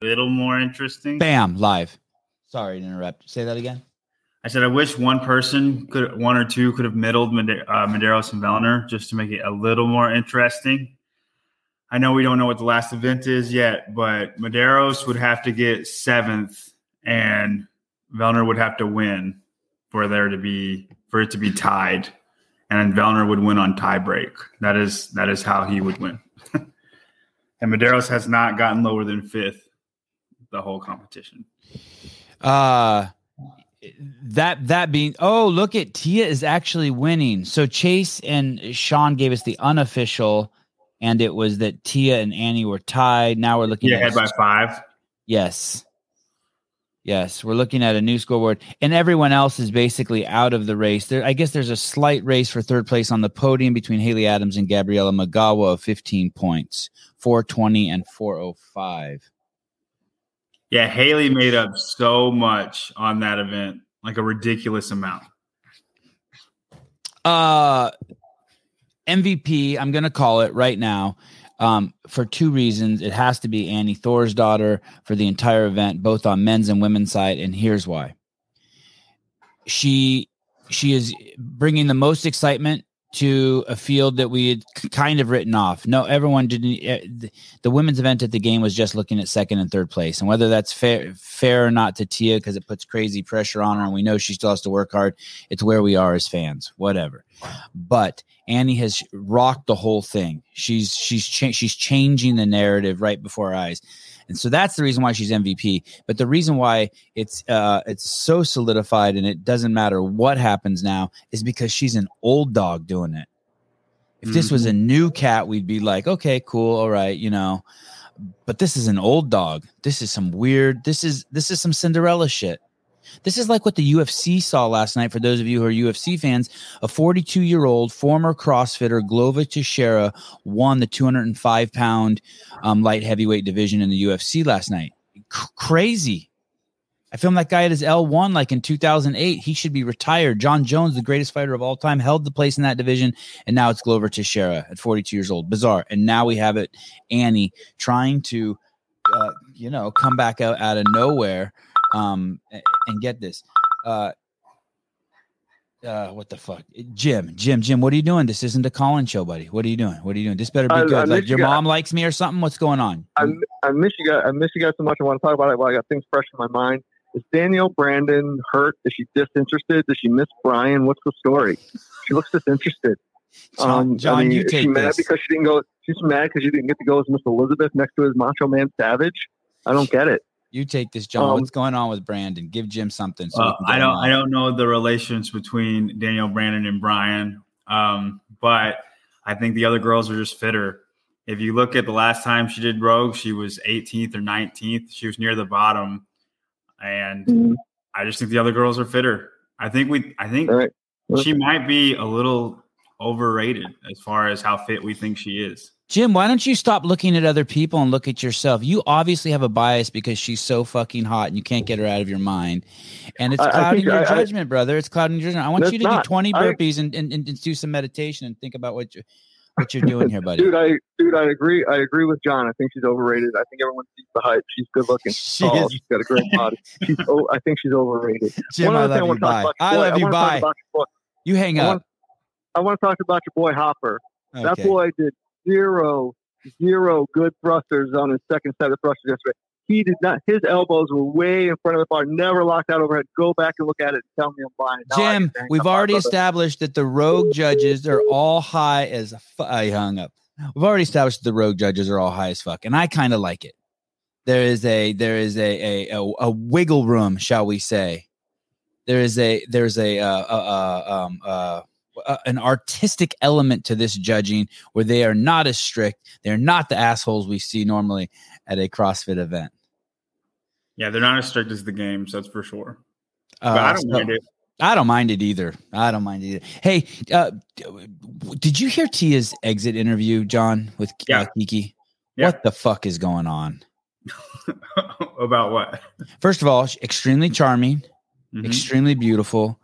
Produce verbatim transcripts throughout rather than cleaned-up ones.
little more interesting. Bam, live. Sorry to interrupt. Say that again. I said I wish one person could, one or two could have middled Mede- uh, Medeiros and Vellner just to make it a little more interesting. I know we don't know what the last event is yet, but Medeiros would have to get seventh, and Vellner would have to win for there to be for it to be tied, and Vellner would win on tie break. That is that is how he would win. And Medeiros has not gotten lower than fifth the whole competition. Uh that that being oh look at Tia is actually winning. So Chase and Sean gave us the unofficial, and it was that Tia and Annie were tied. Now we're looking Tia at ahead by five. Yes. Yes, we're looking at a new scoreboard, and everyone else is basically out of the race. There, I guess there's a slight race for third place on the podium between Haley Adams and Gabriela Migała of fifteen points, four twenty and four oh five. Yeah, Haley made up so much on that event, like a ridiculous amount. Uh, M V P, I'm going to call it right now. Um, for two reasons, it has to be Annie Thorisdottir for the entire event, both on men's and women's side. And here's why: she she is bringing the most excitement to a field that we had kind of written off. No, everyone didn't. Uh, the women's event at the game was just looking at second and third place, and whether that's fair fair or not to Tia, because it puts crazy pressure on her, and we know she still has to work hard. It's where we are as fans, whatever. But Annie has rocked the whole thing. She's she's cha- she's changing the narrative right before our eyes, and so that's the reason why she's M V P. But the reason why it's uh, it's so solidified and it doesn't matter what happens now is because she's an old dog doing it. If mm-hmm. this was a new cat, we'd be like, okay, cool, all right, you know. But this is an old dog. This is some weird. This is this is some Cinderella shit. This is like what the U F C saw last night. For those of you who are U F C fans, a forty-two-year-old former CrossFitter, Glover Teixeira, won the two oh five pound um, light heavyweight division in the U F C last night. C- crazy. I filmed that guy at his L one like in two thousand eight. He should be retired. John Jones, the greatest fighter of all time, held the place in that division, and now it's Glover Teixeira at forty-two years old. Bizarre. And now we have it, Annie, trying to, uh, you know, come back out, out of nowhere. Um and get this, uh, uh, what the fuck, Jim, Jim, Jim, what are you doing? This isn't a call-in show, buddy. What are you doing? What are you doing? This better be I, good. I like your you mom got, likes me or something. What's going on? I, I miss you guys. I miss you guys so much. I want to talk about it while I got things fresh in my mind. Is Danielle Brandon hurt? Is she disinterested? Does she miss Brian? What's the story? She looks disinterested. John, um, John I mean, you take she mad this. because she didn't go. She's mad because she didn't get to go as Miss Elizabeth next to his Macho Man Savage. I don't get it. You take this, John. Um, What's going on with Brandon? Give Jim something. So uh, I don't. On. I don't know the relations between Danielle Brandon and Brian, um, but I think the other girls are just fitter. If you look at the last time she did Rogue, she was eighteenth or nineteenth. She was near the bottom, and mm-hmm. I just think the other girls are fitter. I think we. I think right. she might be a little overrated as far as how fit we think she is. Jim, why don't you stop looking at other people and look at yourself? You obviously have a bias because she's so fucking hot and you can't get her out of your mind. And it's clouding your judgment, brother. It's clouding your judgment. I want you to do twenty burpees and, and, and do some meditation and think about what, you, what you're doing here, buddy. Dude, I dude, I agree. I agree with John. I think she's overrated. I think everyone sees the hype. She's good looking. She's tall. She's got a great body. She's, oh, I think she's overrated. Jim, I love you. Bye. I love you. Bye. You hang up. I want to talk about your boy Hopper. That boy did. Zero, zero good thrusters on his second set of thrusters yesterday. He did not. His elbows were way in front of the bar. Never locked out overhead. Go back and look at it. And tell me I'm lying. Jim, no, we've already established that the Rogue judges are all high as a fuck. I hung up. We've already established that the Rogue judges are all high as fuck, and I kind of like it. There is a there is a a, a a wiggle room, shall we say? There is a there's a uh uh, uh um uh. Uh, an artistic element to this judging where they are not as strict. They're not the assholes we see normally at a CrossFit event. Yeah, they're not as strict as the games, that's for sure. Uh, but I don't so, mind it. I don't mind it either. I don't mind it either. Hey, uh, did you hear Tia's exit interview, John, with yeah. uh, Kiki? Yeah. What the fuck is going on? About what? First of all, extremely charming, mm-hmm. extremely beautiful,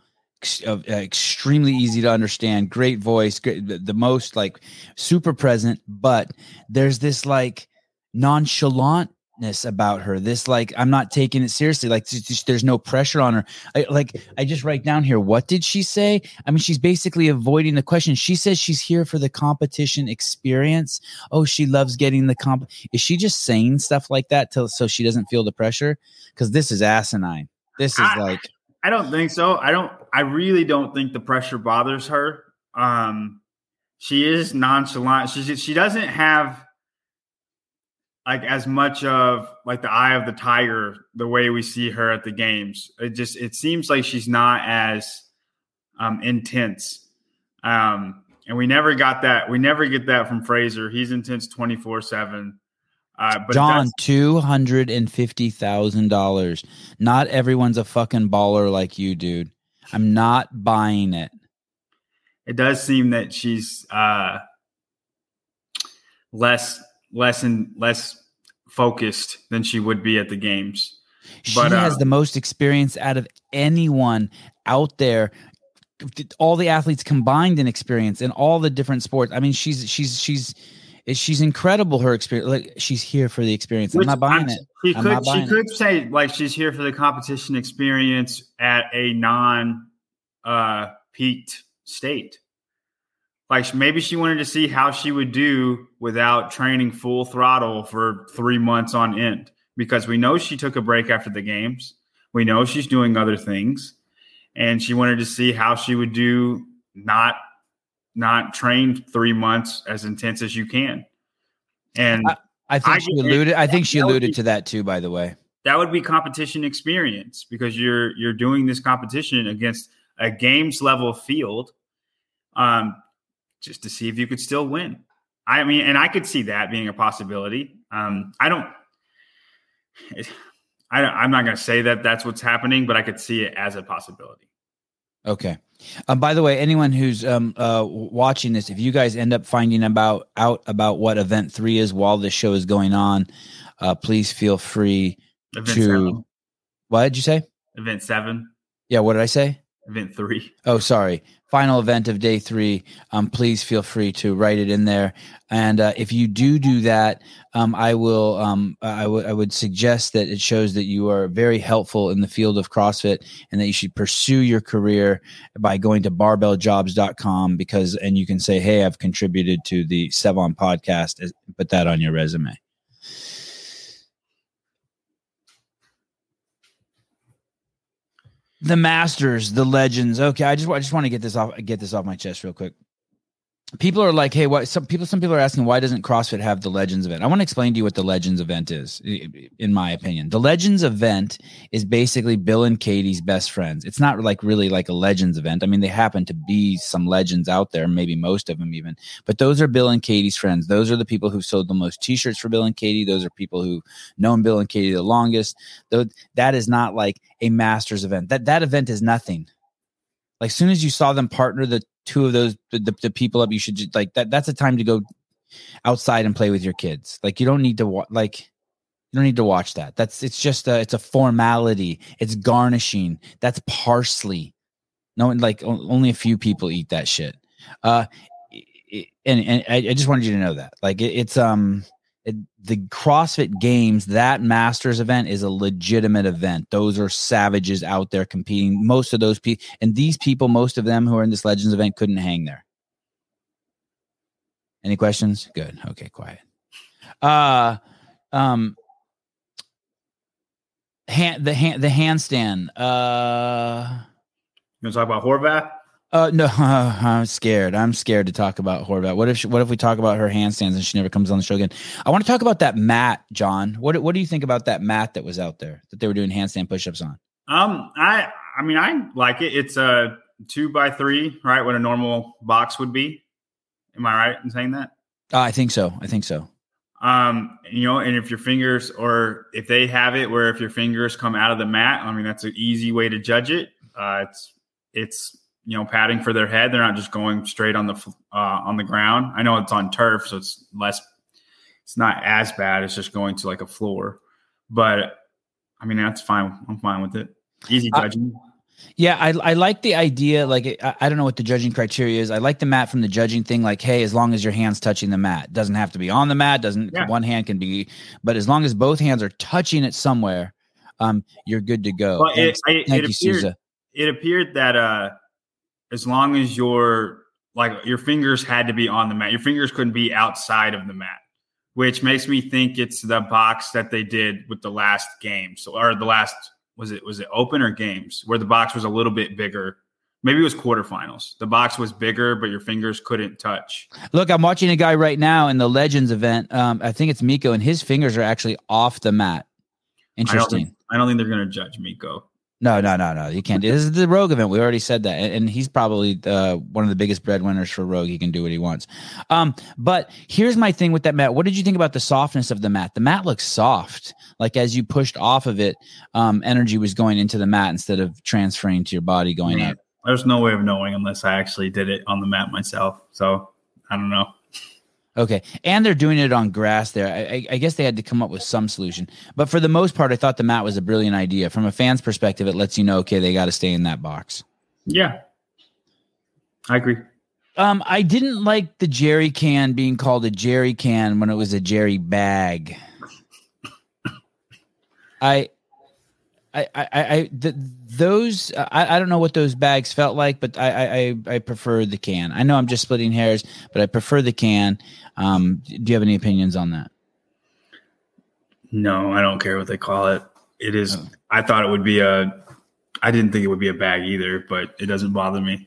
Uh, extremely easy to understand, great voice, great, the, the most like super present, but there's this like nonchalant about her, this like I'm not taking it seriously, like there's no pressure on her. I, like I just write down here, what did she say? I mean, she's basically avoiding the question. She says she's here for the competition experience. Oh, she loves getting the comp. Is she just saying stuff like that till so she doesn't feel the pressure? Because this is asinine. This is I, like I don't think so. I don't I really don't think the pressure bothers her. Um she is nonchalant. She she doesn't have like as much of like the eye of the tiger, the way we see her at the games. It just, it seems like she's not as um, intense. Um, and we never got that. We never get that from Fraser. He's intense twenty-four seven. Uh, but John, two hundred fifty thousand dollars. Not everyone's a fucking baller like you, dude. I'm not buying it. It does seem that she's uh, less, less and less focused than she would be at the games. She but, uh, has the most experience out of anyone out there. All the athletes combined in experience in all the different sports. I mean, she's, she's, she's, she's incredible. Her experience, like she's here for the experience. I'm not buying I'm, it. She I'm could, she could it. say like, she's here for the competition experience at a non uh, peaked state. Like maybe she wanted to see how she would do without training full throttle for three months on end, because we know she took a break after the games. We know she's doing other things, and she wanted to see how she would do not not train three months as intense as you can. And I, I think I, she alluded. I think she alluded be, to that too. By the way, that would be competition experience, because you're you're doing this competition against a games level field. Um. Just to see if you could still win. I mean, and I could see that being a possibility. Um, I don't, I don't, I'm not going to say that that's what's happening, but I could see it as a possibility. Okay. Um, by the way, anyone who's um, uh, watching this, if you guys end up finding about out about what event three is while this show is going on, uh, please feel free event to, seven. What did you say? Event seven. Yeah. What did I say? Event three. Oh, sorry. Final event of day three. Um, please feel free to write it in there. And uh, if you do do that, um, I will. Um, I would. I would suggest that it shows that you are very helpful in the field of CrossFit, and that you should pursue your career by going to barbell jobs dot com, because, and you can say, "Hey, I've contributed to the Sevon podcast." And put that on your resume. The masters, the legends. Okay, I just I just want to get this off get this off my chest real quick. People are like, "Hey, what?" Some people some people are asking, "Why doesn't CrossFit have the Legends event?" I want to explain to you what the Legends event is, in my opinion. The Legends event is basically Bill and Katie's best friends. It's not like really like a Legends event. I mean, they happen to be some legends out there, maybe most of them even. But those are Bill and Katie's friends. Those are the people who sold the most T-shirts for Bill and Katie. Those are people who've known Bill and Katie the longest. Though that is not like a Masters event. That that event is nothing. Like, as soon as you saw them partner the two of those, the, the people up, you should just like that. That's a time to go outside and play with your kids. Like, you don't need to wa- like, you don't need to watch that. That's, it's just a, it's a formality. It's garnishing. That's parsley. No one, like o- only a few people eat that shit. Uh, it, and, and I, I just wanted you to know that, like, it, it's, um, it, the CrossFit Games, that Masters event is a legitimate event. Those are savages out there competing. Most of those people, and these people, most of them who are in this Legends event, couldn't hang there. Any questions? Good. Okay, quiet. Uh, um, hand, the hand, the handstand. Uh, you want to talk about Horvath? Uh, no, uh, I'm scared. I'm scared to talk about Horvath. What if she, what if we talk about her handstands and she never comes on the show again? I want to talk about that mat, John. What what do you think about that mat that was out there that they were doing handstand pushups on? Um, I I mean I like it. It's a two by three, right? What a normal box would be. Am I right in saying that? Uh, I think so. I think so. Um, you know, and if your fingers, or if they have it where if your fingers come out of the mat, I mean that's an easy way to judge it. Uh, it's it's. You know, padding for their head. They're not just going straight on the uh, on the ground. I know it's on turf, so it's less. It's not as bad. It's just going to like a floor. But I mean, that's fine. I'm fine with it. Easy judging. Uh, Yeah, I I like the idea. Like, I, I don't know what the judging criteria is. I like the mat from the judging thing. Like, hey, as long as your hand's touching the mat, doesn't have to be on the mat. Doesn't yeah. one hand can be, but as long as both hands are touching it somewhere, um, you're good to go. Well, it, I, it, appeared, Sousa. it appeared that uh, as long as your like your fingers had to be on the mat, your fingers couldn't be outside of the mat, which makes me think it's the box that they did with the last game. So, or the last. Was it was it open or games where the box was a little bit bigger? Maybe it was quarterfinals. The box was bigger, but your fingers couldn't touch. Look, I'm watching a guy right now in the Legends event. Um, I think it's Miko, and his fingers are actually off the mat. Interesting. I don't think, I don't think they're going to judge Miko. No, no, no, no. You can't. This is the Rogue event. We already said that. And, and he's probably uh, one of the biggest breadwinners for Rogue. He can do what he wants. Um, but here's my thing with that mat. What did you think about the softness of the mat? The mat looks soft. Like as you pushed off of it, um, energy was going into the mat instead of transferring to your body going Man, up. There's no way of knowing unless I actually did it on the mat myself. So I don't know. Okay. And they're doing it on grass there. I, I guess they had to come up with some solution. But for the most part, I thought the mat was a brilliant idea. From a fan's perspective, it lets you know, okay, they got to stay in that box. Yeah. I agree. Um, I didn't like the jerry can being called a jerry can when it was a jerry bag. I, I, I, I th- those, I, I don't know what those bags felt like, but I, I, I prefer the can. I know I'm just splitting hairs, but I prefer the can. Um, do you have any opinions on that? No, I don't care what they call it. It is, oh. I thought it would be a, I didn't think it would be a bag either, but it doesn't bother me.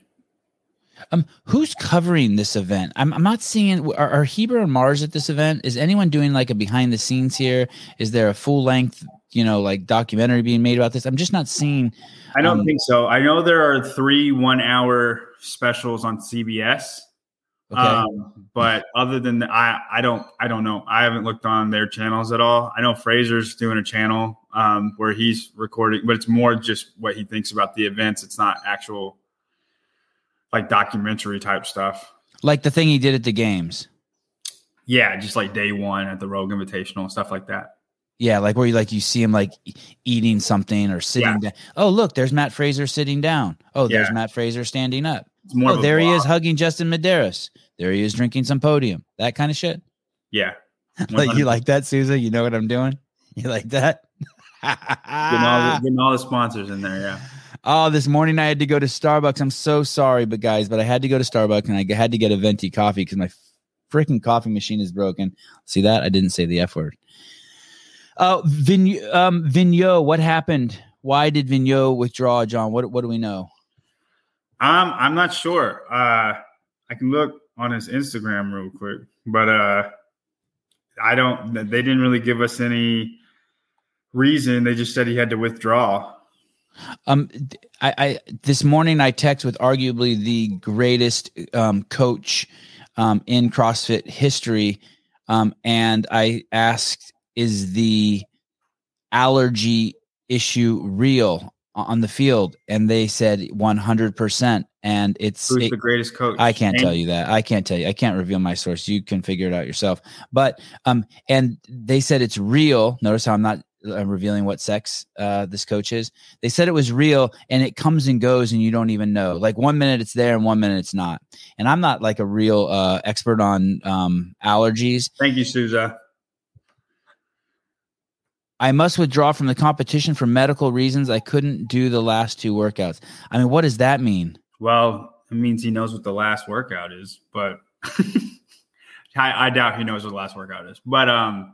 Um, who's covering this event? I'm I'm not seeing. Are, are Heber and Mars at this event? Is anyone doing like a behind the scenes here? Is there a full length, you know, like documentary being made about this? I'm just not seeing. I don't um, think so. I know there are three one hour specials on C B S, okay. um, but other than that, I I don't I don't know. I haven't looked on their channels at all. I know Fraser's doing a channel um, where he's recording, but it's more just what he thinks about the events. It's not actual. Like documentary type stuff. Like the thing he did at the games. Yeah, just like day one at the Rogue Invitational and stuff like that. Yeah, like where you like you see him like e- eating something or sitting yeah. down. Oh, look, there's Matt Fraser sitting down. Oh, there's yeah. Matt Fraser standing up. Oh, there he is hugging Justin Medeiros. There he is drinking some podium. That kind of shit. Yeah. Like you like that, Sousa? You know what I'm doing? You like that? Getting all the, getting all the sponsors in there, yeah. Oh, this morning I had to go to Starbucks. I'm so sorry, but guys, but I had to go to Starbucks and I had to get a venti coffee because my freaking coffee machine is broken. See that? I didn't say the F word. Uh, Vin, um, Vigneault, what happened? Why did Vigneault withdraw, John? What What do we know? Um, I'm not sure. Uh, I can look on his Instagram real quick, but uh, I don't. They didn't really give us any reason. They just said he had to withdraw. Um, I, I this morning I text with arguably the greatest um, coach um, in CrossFit history, um, and I asked, "Is the allergy issue real on the field?" And they said one hundred percent. And it's Who's it, the greatest coach. I can't Annie? tell you that. I can't tell you. I can't reveal my source. You can figure it out yourself. But um, and they said it's real. Notice how I'm not. I'm revealing what sex uh, this coach is. They said it was real and it comes and goes and you don't even know. Like one minute it's there and one minute it's not. And I'm not like a real uh, expert on um, allergies. Thank you, Sousa. I must withdraw from the competition for medical reasons. I couldn't do the last two workouts. I mean, what does that mean? Well, it means he knows what the last workout is, but I, I doubt he knows what the last workout is. But, um,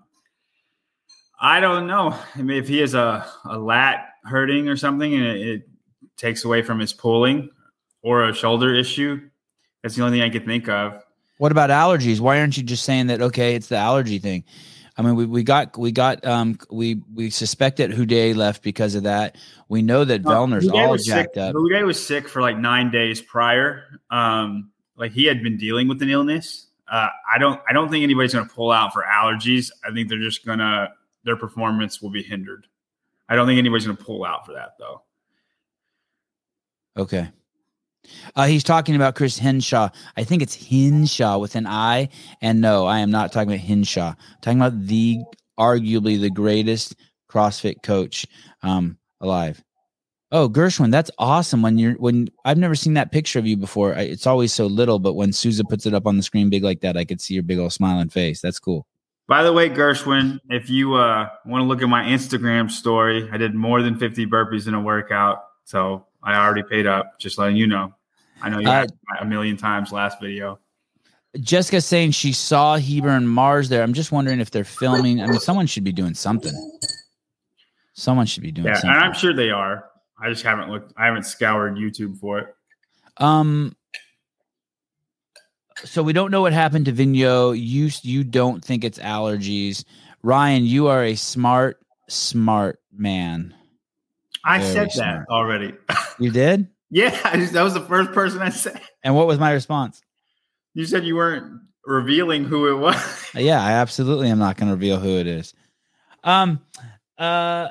I don't know. I mean, if he has a, a lat hurting or something and it, it takes away from his pulling or a shoulder issue, that's the only thing I could think of. What about allergies? Why aren't you just saying that, okay, it's the allergy thing? I mean, we, we got, we got, um, we, we suspect that Houdet left because of that. We know that well, Vellner's Houdet all jacked sick. up. Houdet was sick for like nine days prior. Um, like he had been dealing with an illness. Uh, I don't, I don't think anybody's going to pull out for allergies. I think they're just going to, their performance will be hindered. I don't think anybody's going to pull out for that, though. Okay. Uh, he's talking about Chris Henshaw. I think it's Henshaw with an I. And no, I am not talking about Henshaw. I'm talking about the arguably the greatest CrossFit coach um, alive. Oh, Gershwin, that's awesome. When you're when I've never seen that picture of you before. I, it's always so little, but when Sousa puts it up on the screen big like that, I could see your big old smiling face. That's cool. By the way, Gershwin, if you uh, want to look at my Instagram story, I did more than fifty burpees in a workout, so I already paid up. Just letting you know. I know you uh, asked a million times last video. Jessica's saying she saw Heber and Mars there. I'm just wondering if they're filming. I mean, someone should be doing something. Someone should be doing yeah, something. Yeah, and I'm sure they are. I just haven't looked. I haven't scoured YouTube for it. Um. So we don't know what happened to Vigneault. You you don't think it's allergies, Ryan? You are a smart, smart man. I Very said smart. that already. You did? Yeah, I just, that was the first person I said. And what was my response? You said you weren't revealing who it was. Yeah, I absolutely am not going to reveal who it is. Um. Uh.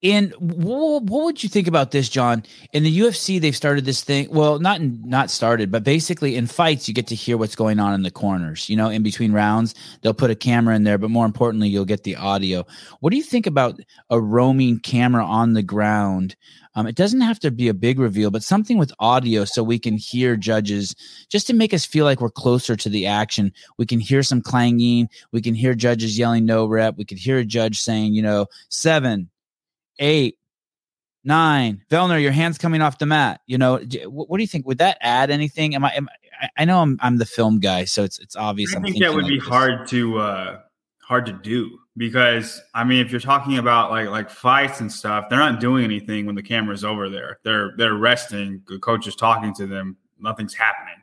And what would you think about this, John? In the U F C, they've started this thing. Well, not not started, but basically in fights, you get to hear what's going on in the corners. You know, in between rounds, they'll put a camera in there, but more importantly, you'll get the audio. What do you think about a roaming camera on the ground? Um, it doesn't have to be a big reveal, but something with audio so we can hear judges, just to make us feel like we're closer to the action. We can hear some clanging. We can hear judges yelling no rep. We could hear a judge saying, you know, seven. Eight, nine, Vellner, your hand's coming off the mat. You know, what, what do you think? Would that add anything? Am I? Am I, I know I'm. I'm the film guy, so it's it's obvious. I think that would like be this. hard to uh, hard to do because I mean, if you're talking about like like fights and stuff, they're not doing anything when the camera's over there. They're they're resting. The coach is talking to them. Nothing's happening.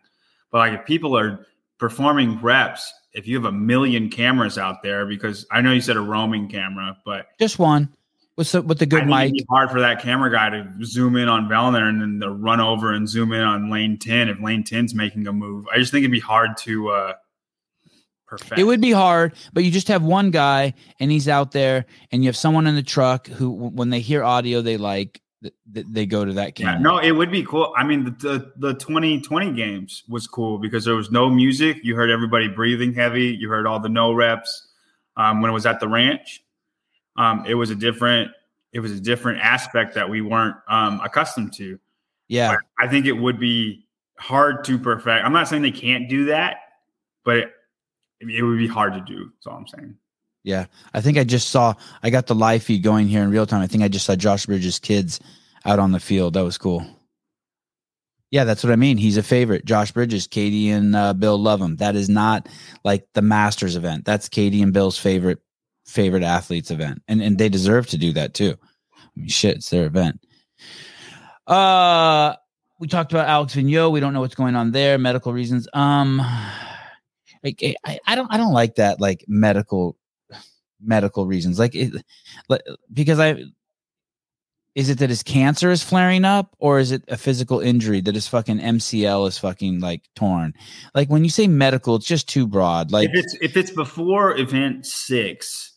But like if people are performing reps, if you have a million cameras out there, because I know you said a roaming camera, but just one. What's the, with the good mic? It's hard for that camera guy to zoom in on Vellner and then the run over and zoom in on lane ten if lane ten's making a move. I just think it'd be hard to uh, perfect. It would be hard, but you just have one guy and he's out there, and you have someone in the truck who, when they hear audio, they like th- they go to that camera. Yeah, no, it would be cool. I mean, the, the the twenty twenty games was cool because there was no music. You heard everybody breathing heavy. You heard all the no reps um, when it was at the ranch. Um, it was a different, it was a different aspect that we weren't um, accustomed to. Yeah, but I think it would be hard to perfect. I'm not saying they can't do that, but it, it would be hard to do. That's all I'm saying. Yeah, I think I just saw. I got the live feed going here in real time. I think I just saw Josh Bridges' kids out on the field. That was cool. Yeah, that's what I mean. He's a favorite. Josh Bridges, Katie and uh, Bill love him. That is not like the Masters event. That's Katie and Bill's favorite. favorite athletes event. And and they deserve to do that too. I mean, shit, it's their event. Uh, we talked about Alex Vigneault. We don't know what's going on there. Medical reasons. Um, like, I, I don't, I don't like that. Like medical, medical reasons. Like, it, because I, is it that his cancer is flaring up, or is it a physical injury that his fucking M C L is fucking like torn? Like when you say medical, it's just too broad. Like if it's, if it's before event six,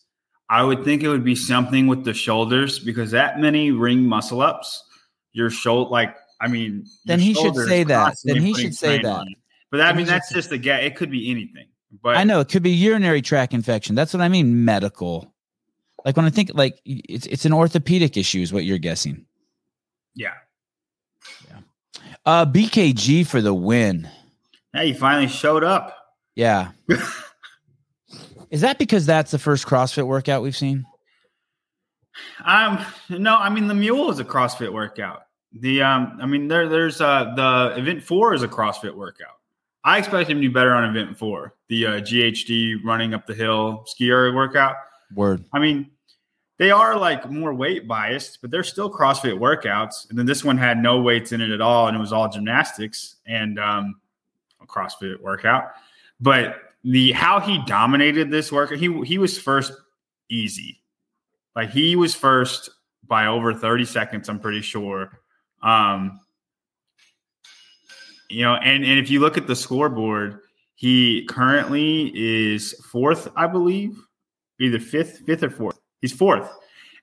I would think it would be something with the shoulders because that many ring muscle ups, your shoulder, like, I mean, then he should say that. Then he should say that. But that, I mean, that's just the guy. It could be anything, but I know it could be urinary tract infection. That's what I mean. Medical. Like when I think like it's, it's an orthopedic issue is what you're guessing. Yeah. Yeah. Uh, B K G for the win. Hey, you finally showed up. Yeah. Is that because that's the first CrossFit workout we've seen? Um, no, I mean, the mule is a CrossFit workout. The, um, I mean, there, there's uh the event four is a CrossFit workout. I expect him to do better on event four, the uh, G H D running up the hill skier workout. Word. I mean, they are like more weight biased, but they're still CrossFit workouts. And then this one had no weights in it at all, and it was all gymnastics and um, a CrossFit workout. But the how he dominated this workout, he he was first easy, like he was first by over thirty seconds, I'm pretty sure. Um, you know, and and if you look at the scoreboard, he currently is fourth, I believe. Either fifth, fifth or fourth. He's fourth.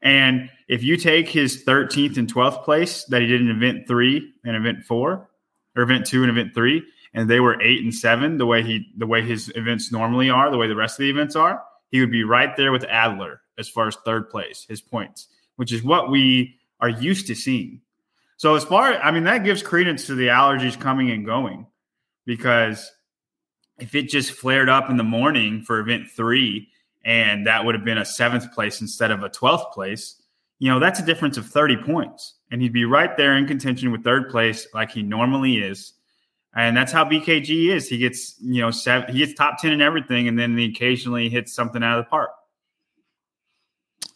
And if you take his thirteenth and twelfth place that he did in event three and event four, or event two and event three, and they were eight and seven, the way he the way his events normally are, the way the rest of the events are, he would be right there with Adler as far as third place, his points. which is what we are used to seeing. So as far, I mean, that gives credence to the allergies coming and going, because if it just flared up in the morning for event three, and that would have been a seventh place instead of a twelfth place, you know, that's a difference of thirty points. And he'd be right there in contention with third place like he normally is. And that's how B K G is. He gets, you know, seven, he gets top ten in everything, and then he occasionally hits something out of the park.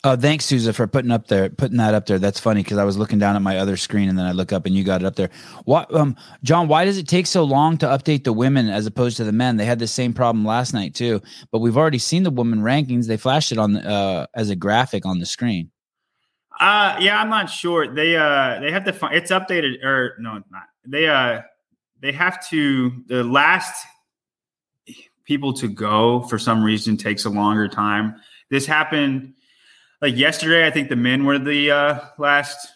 Oh, thanks, Sousa, for putting up there, putting that up there. That's funny, because I was looking down at my other screen, and then I look up, and you got it up there. What, um, John? Why does it take so long to update the women as opposed to the men? They had the same problem last night too, but we've already seen the women rankings. They flashed it on the, uh, as a graphic on the screen. Uh, yeah, I'm not sure. They uh, they have to find it's updated, or no, it's not. They uh, they have to. The last people to go for some reason takes a longer time. This happened. Like yesterday, I think the men were the uh, last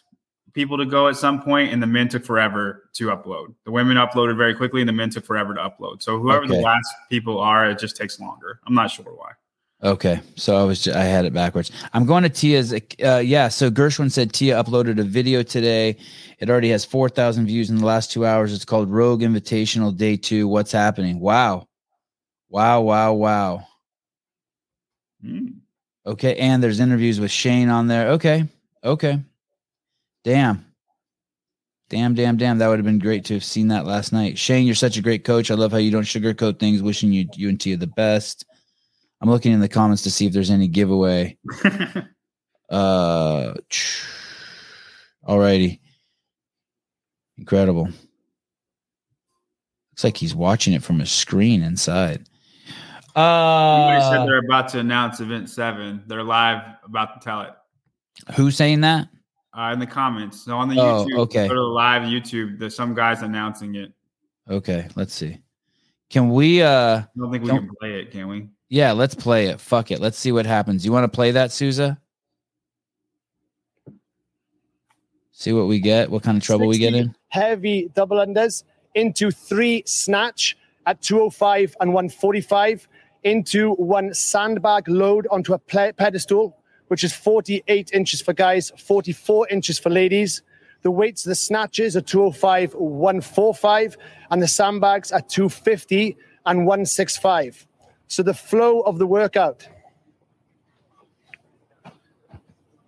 people to go at some point, and the men took forever to upload. The women uploaded very quickly, and the men took forever to upload. So whoever okay. the last people are, it just takes longer. I'm not sure why. Okay, so I was just, I had it backwards. I'm going to Tia's. Uh, yeah, so Gershwin said Tia uploaded a video today. It already has four thousand views in the last two hours. It's called Rogue Invitational Day Two. What's happening? Wow, wow, wow, wow. Hmm. Okay, and there's interviews with Shane on there. Okay, okay. Damn. Damn, damn, damn. That would have been great to have seen that last night. Shane, you're such a great coach. I love how you don't sugarcoat things. Wishing you you and Tia the best. I'm looking in the comments to see if there's any giveaway. uh, all righty. Incredible. Looks like he's watching it from a screen inside. Uh, Somebody said they're about to announce event seven. They're live, about to tell it. Who's saying that? Uh, in the comments. So on the oh, YouTube, okay. Go to the live YouTube. There's some guys announcing it. Okay, let's see. Can we? Uh, I don't think we don't, can play it, can we? Yeah, let's play it. Fuck it. Let's see what happens. You want to play that, Sousa? See what we get. What kind of trouble we get in? Heavy double unders into three snatch at two oh five and one forty-five. Into one sandbag load onto a pedestal, which is forty-eight inches for guys, forty-four inches for ladies. The weights of the snatches are two oh five, one forty-five, and the sandbags are two fifty and one sixty-five. So the flow of the workout.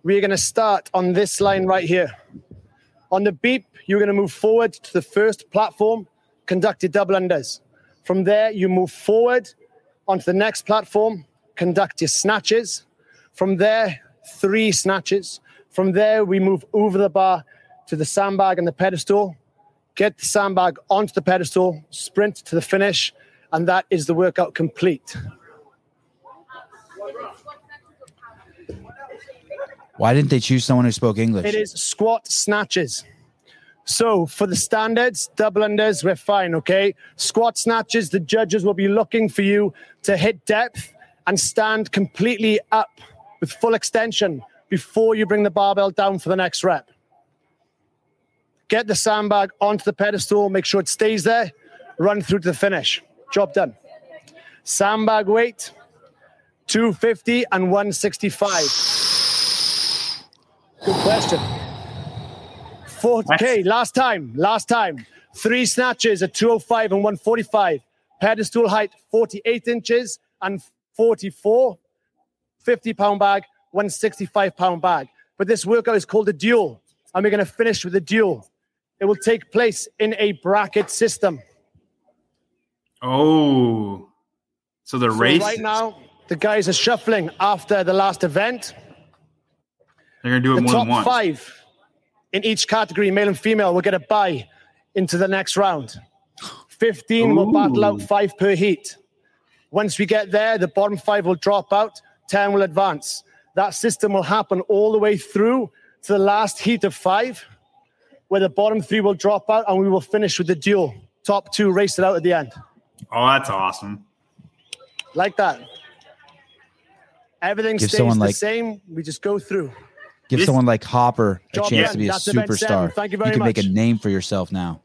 We're going to start on this line right here. On the beep, you're going to move forward to the first platform, conduct your double unders. From there, you move forward onto the next platform, conduct your snatches. From there, three snatches. From there, we move over the bar to the sandbag and the pedestal, get the sandbag onto the pedestal, sprint to the finish, and that is the workout complete. Why didn't they choose someone who spoke English? It is squat snatches. So for the standards, double unders, we're fine, okay? Squat snatches, the judges will be looking for you to hit depth and stand completely up with full extension before you bring the barbell down for the next rep. Get the sandbag onto the pedestal, make sure it stays there, run through to the finish. Job done. Sandbag weight, two fifty and one sixty-five. Good question. four K, last time, last time. Three snatches at two oh five and one forty-five. Pedestal height, forty-eight inches and forty-four. fifty-pound bag, one sixty-five-pound bag. But this workout is called a duel, and we're going to finish with a duel. It will take place in a bracket system. Oh, so the so race right now, the guys are shuffling after the last event. They're going to do it the more than once. The top five in each category, male and female, will get a bye into the next round. fifteen Ooh. Will battle out five per heat. Once we get there, the bottom five will drop out, ten will advance. That system will happen all the way through to the last heat of five, where the bottom three will drop out, and we will finish with the duel. Top two race it out at the end. Oh, that's awesome. Like that. Everything give stays the like, same. We just go through. Give this, someone like Hopper a chance yeah, to be a superstar. Thank you very much. You can much. Make a name for yourself now.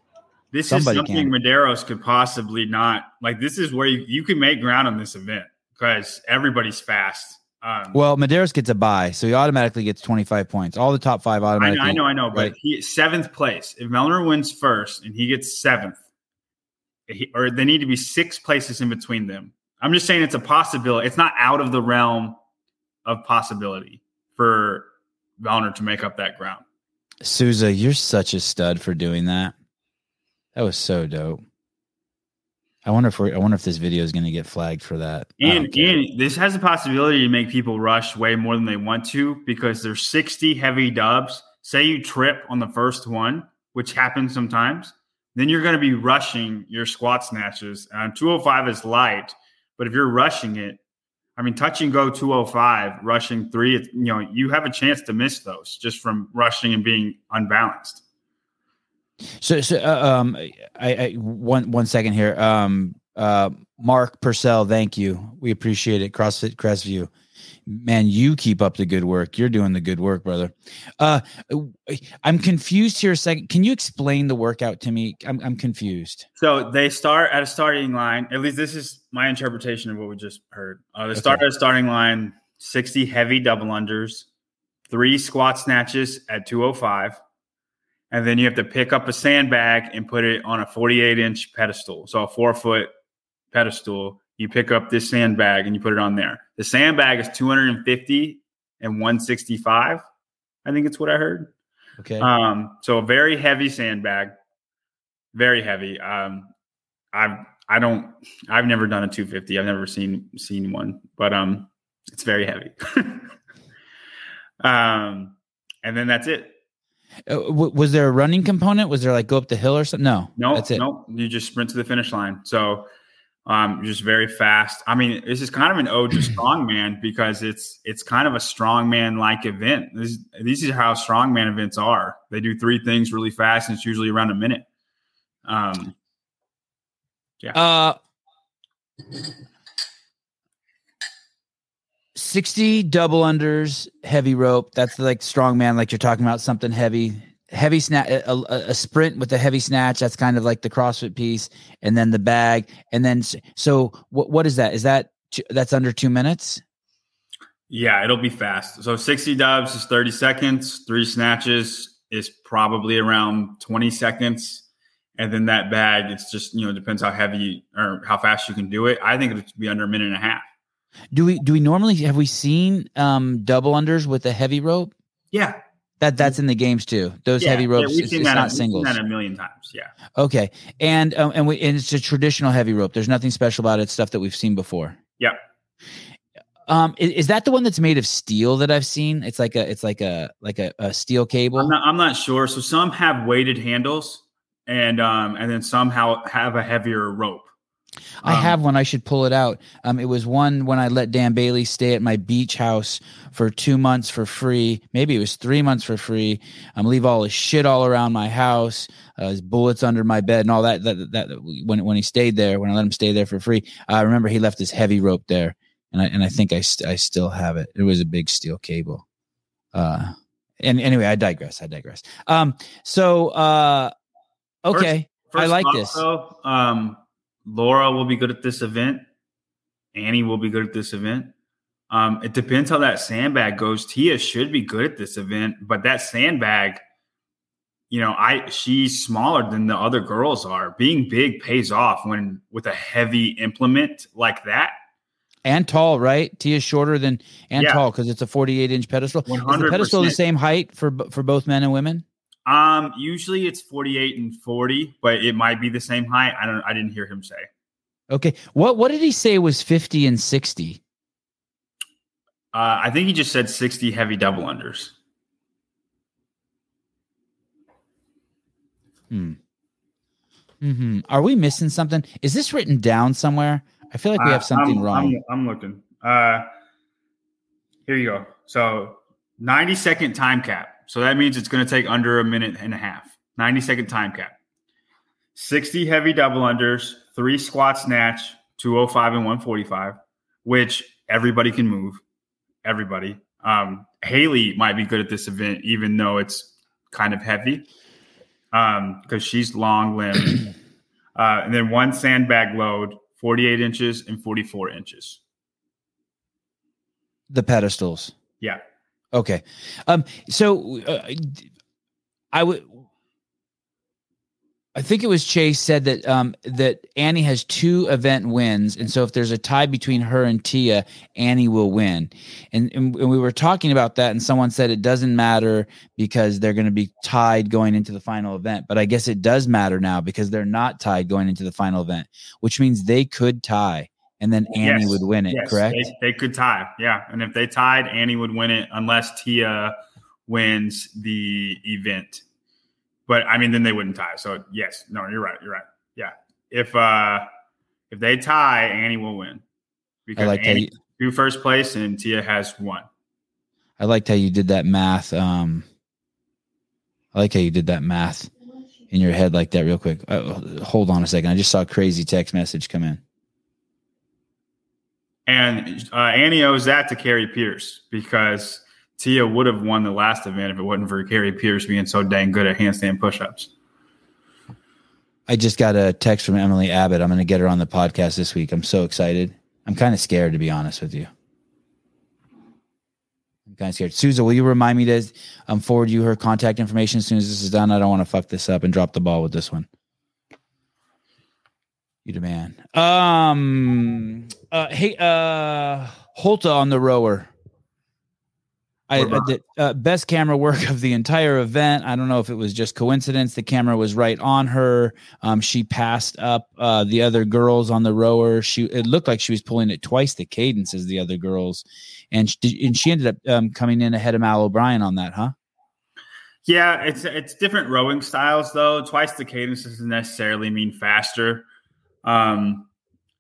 This Somebody is something can. Medeiros could possibly not. Like, this is where you, you can make ground on this event because everybody's fast. Um, well, Medeiros gets a bye, so he automatically gets twenty-five points. All the top five automatically. I know, I know, I know right? But he seventh place. If Vellner wins first and he gets seventh, he, or they need to be six places in between them. I'm just saying it's a possibility. It's not out of the realm of possibility for Vellner to make up that ground. Souza, you're such a stud for doing that. That was so dope. I wonder if we're, I wonder if this video is going to get flagged for that. And, and this has a possibility to make people rush way more than they want to because there's sixty heavy dubs. Say you trip on the first one, which happens sometimes, then you're going to be rushing your squat snatches. Um, two oh five is light, but if you're rushing it, I mean, touch and go two oh five, rushing three, it's, you know, you have a chance to miss those just from rushing and being unbalanced. So, so uh, um, I, I one one second here. Um, uh, Mark Purcell, thank you. We appreciate it. CrossFit Crestview, man, you keep up the good work. You're doing the good work, brother. Uh, I'm confused here. A second, can you explain the workout to me? I'm I'm confused. So they start at a starting line. At least this is my interpretation of what we just heard. Uh, they okay. start at a starting line. sixty heavy double unders, three squat snatches at two oh five. And then you have to pick up a sandbag and put it on a forty-eight inch pedestal. So a four foot pedestal, you pick up this sandbag and you put it on there. The sandbag is two hundred fifty and one sixty-five. I think it's what I heard. Okay. Um, so a very heavy sandbag, very heavy. Um, I've, I don't, I've never done a two fifty. I've never seen, seen one, but, um, it's very heavy. um, and then that's it. Uh, w- was there a running component? Was there like go up the hill or something? No, no, that's it. No, you just sprint to the finish line. So, um, just very fast. I mean, this is kind of an ode to strongman because it's, it's kind of a strongman like event. This, these are how strongman events are. They do three things really fast and it's usually around a minute. Um, yeah. Uh, sixty double unders, heavy rope. That's like strongman, like you're talking about, something heavy, heavy snatch, a, a, a sprint with a heavy snatch. That's kind of like the CrossFit piece. And then the bag. And then, so what, what is that? Is that, that's under two minutes? Yeah, it'll be fast. So sixty dubs is thirty seconds. Three snatches is probably around twenty seconds. And then that bag, it's just, you know, depends how heavy or how fast you can do it. I think it'll be under a minute and a half. Do we do we normally have we seen um, double unders with a heavy rope? Yeah, that that's in the games too. Those yeah, heavy ropes, yeah, we've seen it's, that it's not a, singles. We've seen that a million times. Yeah. Okay, and um, and we and it's a traditional heavy rope. There's nothing special about it. It's stuff that we've seen before. Yeah. Um, is, is that the one that's made of steel that I've seen? It's like a it's like a like a, a steel cable. I'm not, I'm not sure. So some have weighted handles, and um, and then some how, have a heavier rope. I um, have one. I should pull it out. Um, it was one when I let Dan Bailey stay at my beach house for two months for free. Maybe it was three months for free. Um, leave all his shit all around my house, uh, his bullets under my bed and all that, that, that, that when, when he stayed there, when I let him stay there for free, I remember he left his heavy rope there and I, and I think I, st- I still have it. It was a big steel cable. Uh, and anyway, I digress. I digress. Um, so, uh, okay. First, first I like also, this. Um, Laura will be good at this event. Annie will be good at this event. Um, it depends how that sandbag goes. Tia should be good at this event, but that sandbag, you know, I she's smaller than the other girls are. Being big pays off when with a heavy implement like that. And tall, right? Tia's shorter than and yeah. tall because it's a forty-eight inch pedestal. one hundred percent. Is the pedestal the same height for for both men and women? Um, usually it's forty-eight and forty, but it might be the same height. I don't, I didn't hear him say. Okay. What, what did he say was fifty and sixty? Uh, I think he just said sixty heavy double unders. Hmm. Mm-hmm. Are we missing something? Is this written down somewhere? I feel like we have something uh, I'm, wrong. I'm, I'm looking, uh, here you go. So ninety second time cap. So that means it's going to take under a minute and a half, ninety second time cap, sixty heavy double unders, three squat snatch, two oh five and one forty-five, which everybody can move. Everybody. Um, Haley might be good at this event, even though it's kind of heavy um, because she's long limbed. Uh, and then one sandbag load, forty-eight inches and forty-four inches. The pedestals. Yeah. Okay. Um. So uh, I would. I think it was Chase said that um, that Annie has two event wins, and so if there's a tie between her and Tia, Annie will win. And, and, and we were talking about that, and someone said it doesn't matter because they're going to be tied going into the final event. But I guess it does matter now because they're not tied going into the final event, which means they could tie, and then Annie yes, would win it, yes, correct? They, they could tie, yeah. And if they tied, Annie would win it unless Tia wins the event. But I mean, then they wouldn't tie. So yes, no, you're right. You're right. Yeah. If uh, if they tie, Annie will win because I like Annie has two first place and Tia has one. I liked how you did that math. Um, I like how you did that math in your head like that real quick. Uh, hold on a second. I just saw a crazy text message come in. And uh, Annie owes that to Carrie Pierce because Tia would have won the last event if it wasn't for Carrie Pierce being so dang good at handstand push-ups. I just got a text from Emily Abbott. I'm going to get her on the podcast this week. I'm so excited. I'm kind of scared, to be honest with you. I'm kind of scared. Susan, will you remind me to um, forward you her contact information as soon as this is done? I don't want to fuck this up and drop the ball with this one. You demand. Um, uh, hey, uh, Holte on the rower. I, I did uh, best camera work of the entire event. I don't know if it was just coincidence. The camera was right on her. Um, she passed up uh, the other girls on the rower. She it looked like she was pulling it twice the cadence as the other girls, and she, and she ended up um, coming in ahead of Mal O'Brien on that, huh? Yeah, it's it's different rowing styles though. Twice the cadence doesn't necessarily mean faster. Um,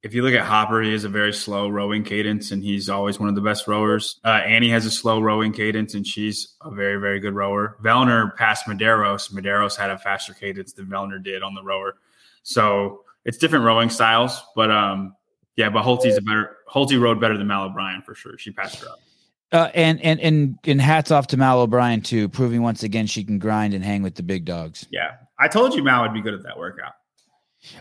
If you look at Hopper, he has a very slow rowing cadence, and he's always one of the best rowers. Uh, Annie has a slow rowing cadence, and she's a very, very good rower. Vellner passed Medeiros. Medeiros had a faster cadence than Vellner did on the rower. So it's different rowing styles. But, um, yeah, but Holte's a better – Holte rowed better than Mal O'Brien for sure. She passed her up. Uh, and, and, and, and hats off to Mal O'Brien, too, proving once again she can grind and hang with the big dogs. Yeah. I told you Mal would be good at that workout.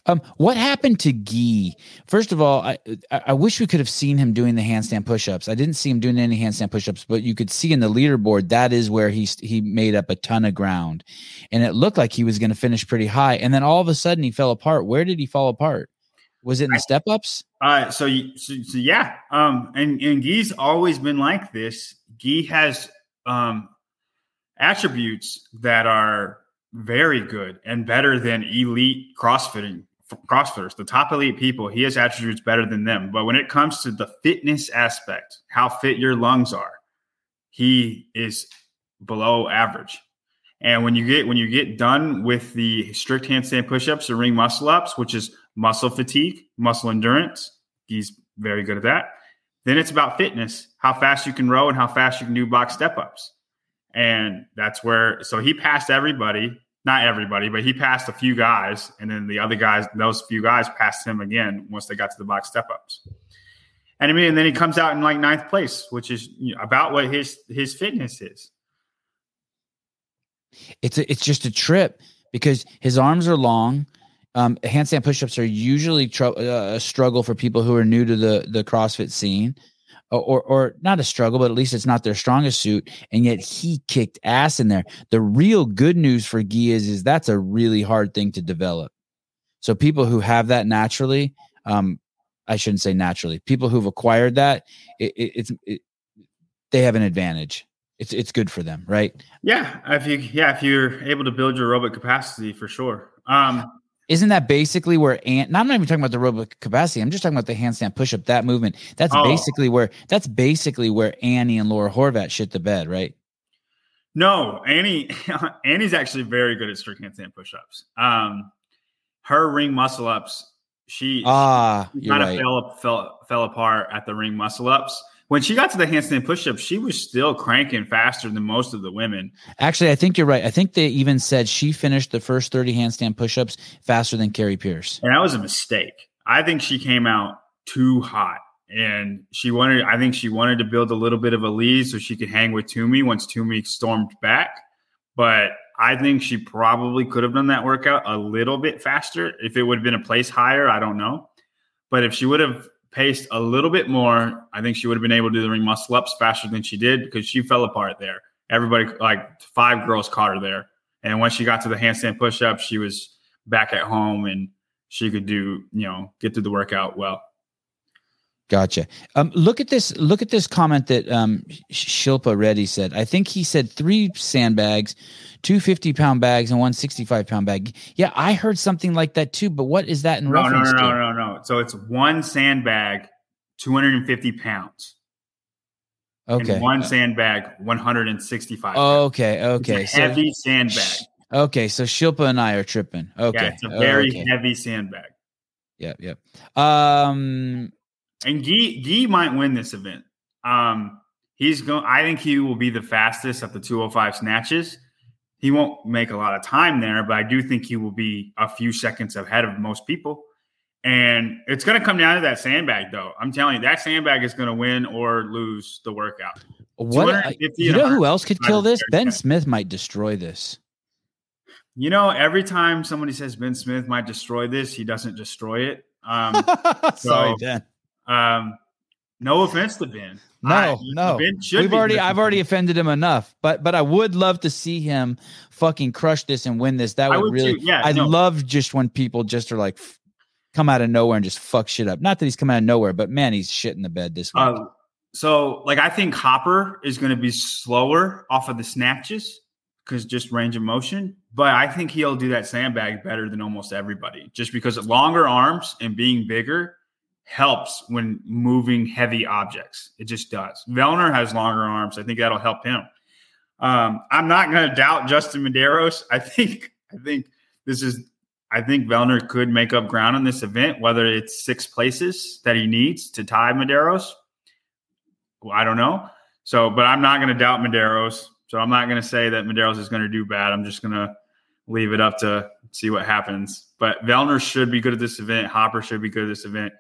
Um, what happened to Guy? First of all, I, I I wish we could have seen him doing the handstand push-ups. I didn't see him doing any handstand push-ups, but you could see in the leaderboard that is where he he made up a ton of ground, and it looked like he was going to finish pretty high. And then all of a sudden, he fell apart. Where did he fall apart? Was it in the step-ups? Uh, so, you, so, so yeah. Um, and and Guy's always been like this. Guy has um attributes that are very good and better than elite CrossFitting CrossFitters, the top elite people. He has attributes better than them. But when it comes to the fitness aspect, how fit your lungs are, he is below average. And when you get when you get done with the strict handstand pushups or ring muscle ups, which is muscle fatigue, muscle endurance, he's very good at that. Then it's about fitness, how fast you can row and how fast you can do box step ups. And that's where, so he passed everybody, not everybody, but he passed a few guys. And then the other guys, those few guys passed him again once they got to the box step-ups. And I mean, and then he comes out in like ninth place, which is you know, about what his, his fitness is. It's a, it's just a trip because his arms are long. Um, handstand pushups are usually tr- uh, a struggle for people who are new to the, the CrossFit scene. Or, or not a struggle, but at least it's not their strongest suit. And yet he kicked ass in there. The real good news for Guy is, is that's a really hard thing to develop. So people who have that naturally, um, I shouldn't say naturally, people who've acquired that, it, it, it's it, they have an advantage. It's it's good for them, right? Yeah, if you yeah if you're able to build your aerobic capacity for sure. Um, Isn't that basically where Ant? I'm not even talking about the aerobic capacity. I'm just talking about the handstand push-up. That movement. That's oh. basically where. That's basically where Annie and Laura Horvath shit the bed, right? No, Annie. Annie's actually very good at strict handstand push-ups. Um, her ring muscle-ups. She ah, she kind of right. fell, fell fell apart at the ring muscle-ups. When she got to the handstand push-ups, she was still cranking faster than most of the women. Actually, I think you're right. I think they even said she finished the first thirty handstand push-ups faster than Carrie Pierce. And that was a mistake. I think she came out too hot. And she wanted. I think she wanted to build a little bit of a lead so she could hang with Toomey once Toomey stormed back. But I think she probably could have done that workout a little bit faster. If it would have been a place higher, I don't know. But if she would have paced a little bit more, I think she would have been able to do the ring muscle ups faster than she did, because she fell apart there. Everybody, like five girls caught her there. And when she got to the handstand push-up, she was back at home and she could do, you know, get through the workout well. Gotcha. Um, look at this. Look at this comment that um, Shilpa Reddy said. I think he said three sandbags, two fifty-pound bags, and one sixty-five-pound bag. Yeah, I heard something like that too. But what is that in no, reference to? No, no, no, no, no. So it's one sandbag, two hundred and fifty pounds. Okay. And one sandbag, one hundred and sixty-five. Okay. Okay. It's a so, heavy sandbag. Okay. So Shilpa and I are tripping. Okay. Yeah, it's a very okay. heavy sandbag. Yep. Yep. Um. And Guy, Guy might win this event. Um, he's going. I think he will be the fastest at the two oh five snatches. He won't make a lot of time there, but I do think he will be a few seconds ahead of most people. And it's going to come down to that sandbag, though. I'm telling you, that sandbag is going to win or lose the workout. What? You know who else could kill this? Ben Smith might destroy this. You know, every time somebody says Ben Smith might destroy this, he doesn't destroy it. Um, Sorry, Ben. Um, no offense to Ben. No, I, no. Ben We've already, I've already offended him enough, but, but I would love to see him fucking crush this and win this. That would, would really, yeah, I no. love just when people just are like, f- come out of nowhere and just fuck shit up. Not that he's come out of nowhere, but man, he's shit in the bed this week. Uh, so like, I think Hopper is going to be slower off of the snatches because just range of motion, but I think he'll do that sandbag better than almost everybody just because of longer arms and being bigger helps when moving heavy objects. It just does. Vellner has longer arms. I think that'll help him. Um, I'm not going to doubt Justin Medeiros. I think, I think this is, I think Vellner could make up ground in this event, whether it's six places that he needs to tie Medeiros. Well, I don't know. So, but I'm not going to doubt Medeiros. So I'm not going to say that Medeiros is going to do bad. I'm just going to leave it up to see what happens, but Vellner should be good at this event. Hopper should be good at this event.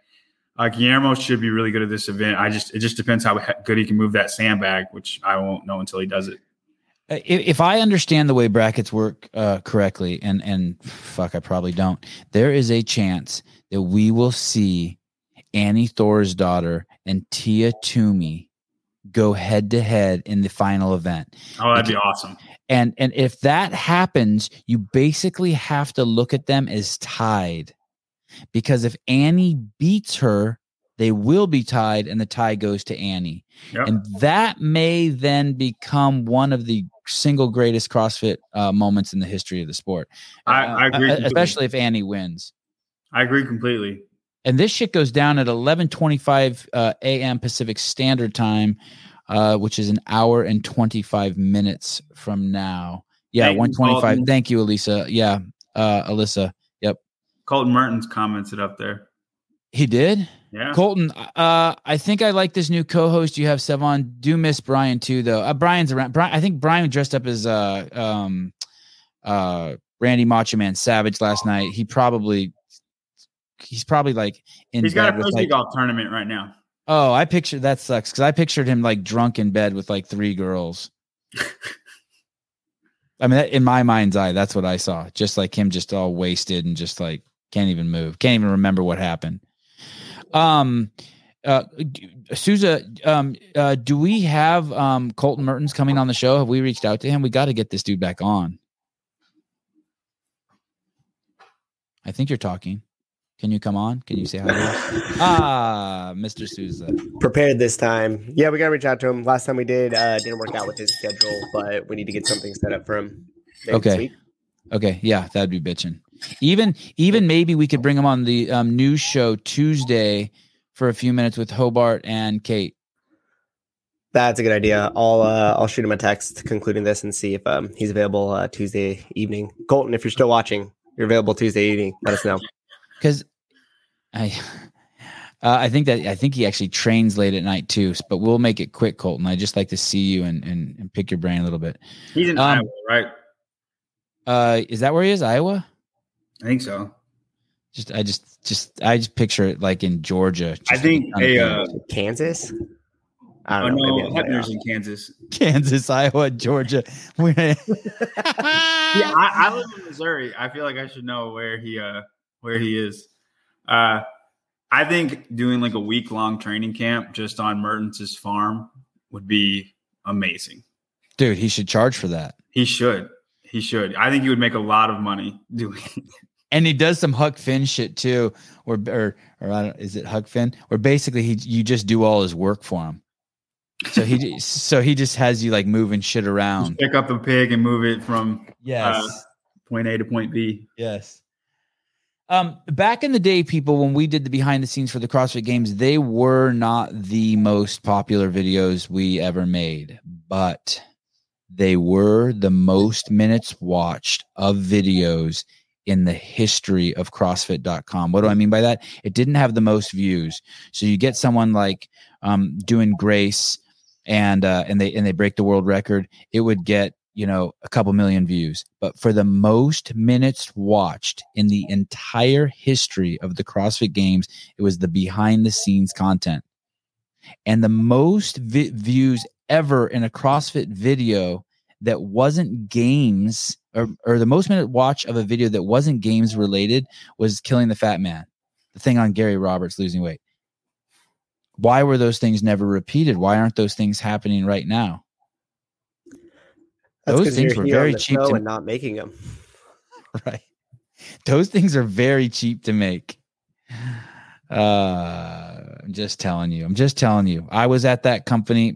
Uh, Guillermo should be really good at this event. I just, it just depends how good he can move that sandbag, which I won't know until he does it. If, if I understand the way brackets work uh, correctly, and, and fuck, I probably don't, there is a chance that we will see Annie Thorisdottir and Tia Toomey go head to head in the final event. Oh, that'd be awesome. And, and if that happens, you basically have to look at them as tied. Because if Annie beats her, they will be tied, and the tie goes to Annie. Yep. And that may then become one of the single greatest CrossFit uh, moments in the history of the sport. I, uh, I agree. Especially completely. If Annie wins. I agree completely. And this shit goes down at eleven twenty-five uh, a m. Pacific Standard Time, uh, which is an hour and twenty-five minutes from now. Yeah, Thank one twenty-five. You, Thank you, Alyssa. Yeah, uh, Alyssa. Colton Mertens commented up there. He did? Yeah. Colton, uh, I think I like this new co-host you have, Sevon. Do miss Brian too, though. Uh, Brian's around. Brian, I think Brian dressed up as uh, um, uh, Randy Macho Man Savage last night. He probably he's probably like in he's got a frisbee golf tournament right now. Oh, I pictured that sucks because I pictured him like drunk in bed with like three girls. I mean, in my mind's eye, that's what I saw. Just like him, just all wasted and just like. Can't even move. Can't even remember what happened. Um, uh, Souza, um, uh, do we have um, Colton Mertens coming on the show? Have we reached out to him? We got to get this dude back on. I think you're talking. Can you come on? Can you say hi to us? Ah, Mister Souza. Prepared this time. Yeah, we got to reach out to him. Last time we did, uh, didn't work out with his schedule, but we need to get something set up for him. Maybe okay. This week. Okay. Yeah, that'd be bitching. Even, even maybe we could bring him on the um, news show Tuesday for a few minutes with Hobart and Kate. That's a good idea. I'll, uh, I'll shoot him a text concluding this and see if um, he's available uh, Tuesday evening. Colton, if you're still watching, you're available Tuesday evening. Let us know. Because I, uh, I think that I think he actually trains late at night too. But we'll make it quick, Colton. I just like to see you and and, and pick your brain a little bit. He's in um, Iowa, right? Uh, is that where he is? Iowa? I think so. Just, I just, just, I just picture it like in Georgia. I think a uh, Kansas. I don't oh, know. No, Hepner's in Kansas, Kansas, Iowa, Georgia. yeah, I, I live in Missouri. I feel like I should know where he, uh, where he is. Uh, I think doing like a week long training camp just on Mertens' farm would be amazing. Dude, he should charge for that. He should. He should. I think he would make a lot of money doing it. And he does some Huck Finn shit too, or or, or I don't, is it Huck Finn? Or basically, he you just do all his work for him. So he so he just has you like moving shit around. Just pick up a pig and move it from yes. uh, point A to point B. Yes. Um, back in the day, people, when we did the behind the scenes for the CrossFit Games, they were not the most popular videos we ever made, but they were the most minutes watched of videos in the history of CrossFit dot com. What do I mean by that? It didn't have the most views. So you get someone like um, doing Grace and uh, and they and they break the world record. It would get, you know, a couple million views, but for the most minutes watched in the entire history of the CrossFit Games, it was the behind the scenes content. And the most vi- views ever in a CrossFit video that wasn't games, or, or the most minute watch of a video that wasn't games related, was Killing the Fat Man, the thing on Gary Roberts losing weight. Why were those things never repeated? Why aren't those things happening right now? That's those things were very cheap to and not making them. Right. Those things are very cheap to make. Uh, I'm just telling you, I'm just telling you, I was at that company.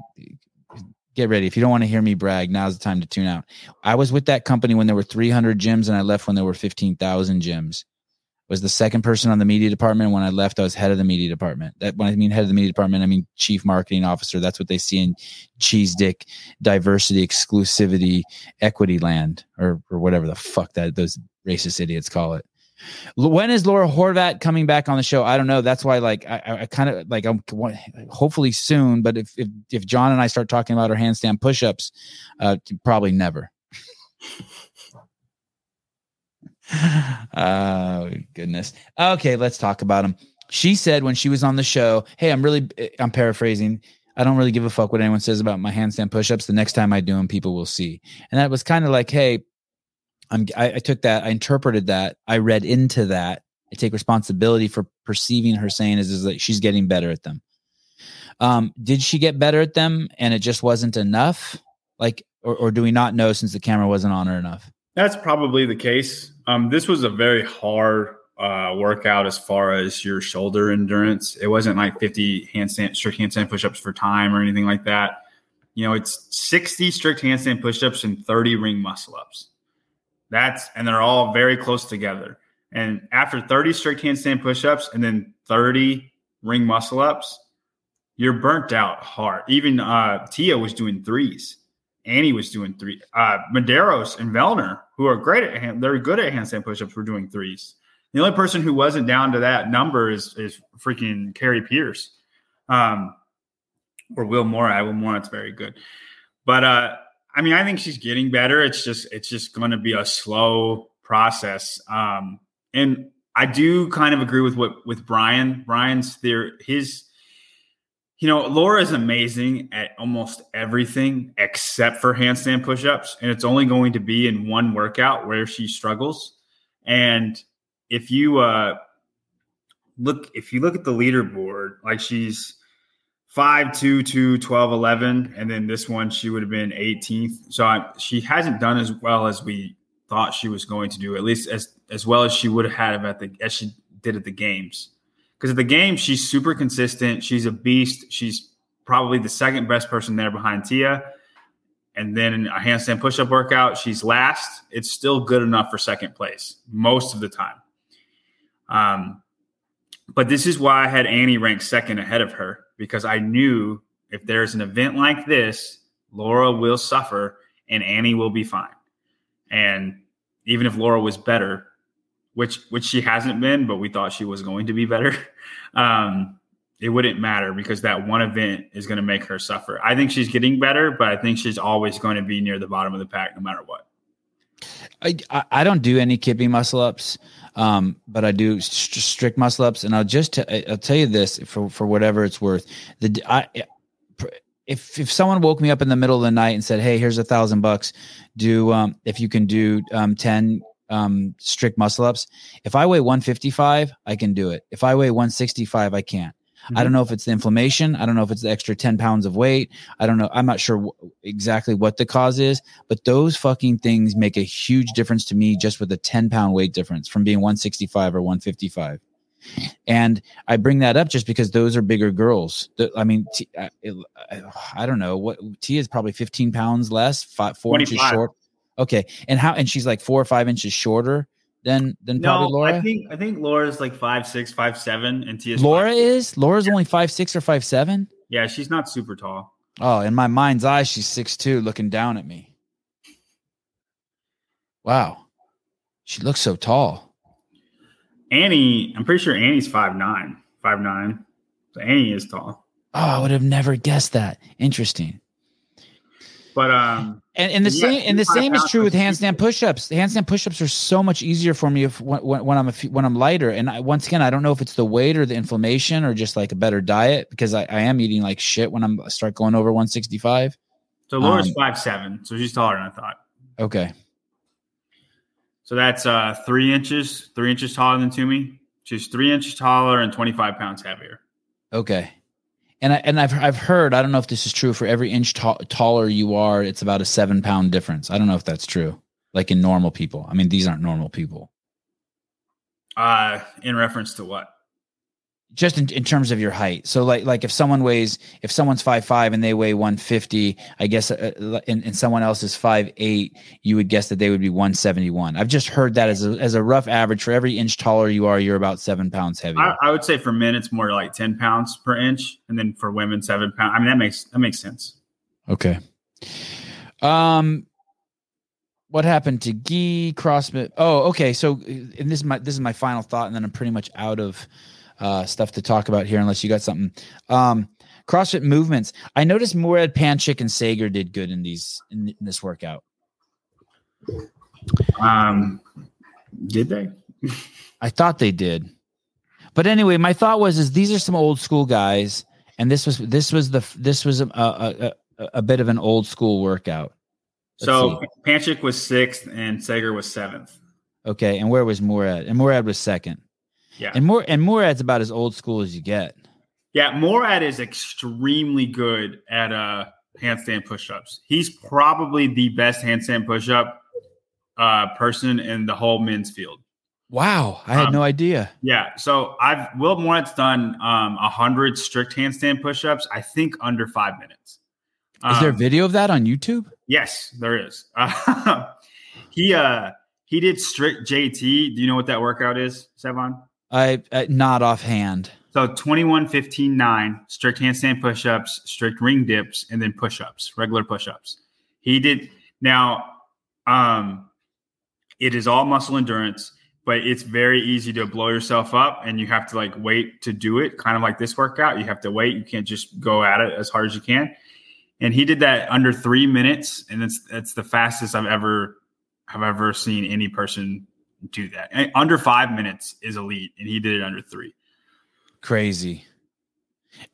Get ready. If you don't want to hear me brag, now's the time to tune out. I was with that company when there were three hundred gyms and I left when there were fifteen thousand gyms. I was the second person on the media department. When I left, I was head of the media department. That, when I mean head of the media department, I mean chief marketing officer. That's what they see in cheese dick diversity, exclusivity, equity land, or or whatever the fuck that those racist idiots call it. When is Laura Horvath coming back on the show? I don't know. That's why, like, I, I kind of like, I'm hopefully soon. But if if if John and I start talking about her handstand pushups, uh, probably never. Oh, goodness. Okay, let's talk about him. She said when she was on the show, hey, I'm really, I'm paraphrasing, I don't really give a fuck what anyone says about my handstand pushups. The next time I do them, people will see. And that was kind of like, hey, I'm, I, I took that, I interpreted that, I read into that. I take responsibility for perceiving her saying is, is that she's getting better at them. Um, did she get better at them and it just wasn't enough? Like, or, or do we not know since the camera wasn't on her enough? That's probably the case. Um, this was a very hard uh, workout as far as your shoulder endurance. It wasn't like fifty handstand, strict handstand pushups for time or anything like that. You know, it's sixty strict handstand pushups and thirty ring muscle ups. That's, and they're all very close together. And after thirty strict handstand pushups and then thirty ring muscle ups, you're burnt out hard. Even uh, Tia was doing threes. Annie was doing three. Uh, Medeiros and Vellner, who are great at hand, they're good at handstand pushups, were doing threes. The only person who wasn't down to that number is is freaking Carrie Pierce, um, or Will Morad. Will Morad's very good, but uh, I mean, I think she's getting better. It's just it's just going to be a slow process, um, and I do kind of agree with what with Brian. Brian's theory, his. You know, Laura is amazing at almost everything except for handstand pushups, and it's only going to be in one workout where she struggles. And if you uh, look, if you look at the leaderboard, like she's five, two, two, twelve, eleven, and then this one she would have been eighteenth. So I, she hasn't done as well as we thought she was going to do, at least as as well as she would have had at the as she did at the games. Because at the game, she's super consistent. She's a beast. She's probably the second best person there behind Tia. And then in a handstand push-up workout, she's last. It's still good enough for second place most of the time. Um, but this is why I had Annie ranked second ahead of her, because I knew if there's an event like this, Laura will suffer and Annie will be fine. And even if Laura was better, Which which she hasn't been, but we thought she was going to be better. Um, it wouldn't matter because that one event is going to make her suffer. I think she's getting better, but I think she's always going to be near the bottom of the pack no matter what. I I don't do any kipping muscle ups, um, but I do st- strict muscle ups, and I'll just t- I'll tell you this for for whatever it's worth. The I if if someone woke me up in the middle of the night and said, "Hey, here's a thousand bucks. Do um, if you can do um, ten um, strict muscle ups. If I weigh one fifty-five, I can do it. If I weigh one sixty-five, I can't. Mm-hmm. I don't know if it's the inflammation. I don't know if it's the extra ten pounds of weight. I don't know. I'm not sure w- exactly what the cause is, but those fucking things make a huge difference to me just with a ten pound weight difference from being one sixty-five or one fifty-five. And I bring that up just because those are bigger girls. The, I mean, T, I, it, I, I don't know what Tia is probably fifteen pounds less, five, four twenty-five inches short. Okay. And how, and she's like four or five inches shorter than, than no, probably Laura. I think, I think Laura's like five, six, five, seven. And Tia's Laura five, is Laura's yeah. only five, six or five, seven. Yeah. She's not super tall. Oh, in my mind's eye, she's six, two looking down at me. Wow. She looks so tall. Annie, I'm pretty sure Annie's five nine, five nine. So Annie is tall. Oh, I would have never guessed that. Interesting. But um, and, and the yeah, same and the same is true with handstand pushups. The handstand pushups are so much easier for me if when, when I'm a few, when I'm lighter. And I, once again, I don't know if it's the weight or the inflammation or just like a better diet because I, I am eating like shit when I'm I start going over one sixty-five. So Laura's um, five seven, so she's taller than I thought. Okay. So that's uh, three inches, three inches taller than Toomey. She's three inches taller and twenty-five pounds heavier. Okay. And I and I've I've heard, I don't know if this is true, for every inch t- taller you are, it's about a seven pound difference. I don't know if that's true. Like in normal people. I mean, these aren't normal people. Uh, in reference to what? Just in, in terms of your height. So like like if someone weighs, if someone's five five and they weigh one fifty, I guess, uh, and, and someone else is five eight, you would guess that they would be one seventy-one. I've just heard that as a, as a rough average. For every inch taller you are, you're about seven pounds heavier. I, I would say for men, it's more like ten pounds per inch. And then for women, seven pounds. I mean, that makes, that makes sense. Okay. Um, What happened to Guy CrossFit? Oh, okay. So and this is my, this is my final thought, and then I'm pretty much out of Uh, stuff to talk about here, unless you got something. Um, CrossFit movements. I noticed Morad, Panchik, and Sager did good in these in, in this workout. Um, did they? I thought they did, but anyway, my thought was is these are some old school guys, and this was this was the this was a a, a, a bit of an old school workout. Let's so see. Panchik was sixth, and Sager was seventh. Okay, and where was Morad? And Morad was second. Yeah, and more and Morad's about as old school as you get. Yeah, Morad is extremely good at uh, handstand pushups. He's probably the best handstand pushup uh, person in the whole men's field. Wow, I had um, no idea. Yeah, so I've Will Morad's done um, a hundred strict handstand pushups. I think under five minutes. Um, is there a video of that on YouTube? Yes, there is. Uh, he uh, he did strict J T. Do you know what that workout is, Savon? I uh, not offhand. So twenty-one, fifteen, nine, strict handstand push-ups, strict ring dips, and then push-ups, regular push-ups. He did now. Um, it is all muscle endurance, but it's very easy to blow yourself up, and you have to like wait to do it. Kind of like this workout, you have to wait. You can't just go at it as hard as you can. And he did that under three minutes, and it's it's the fastest I've ever have ever seen any person do that. And under five minutes is elite, and he did it under three. Crazy.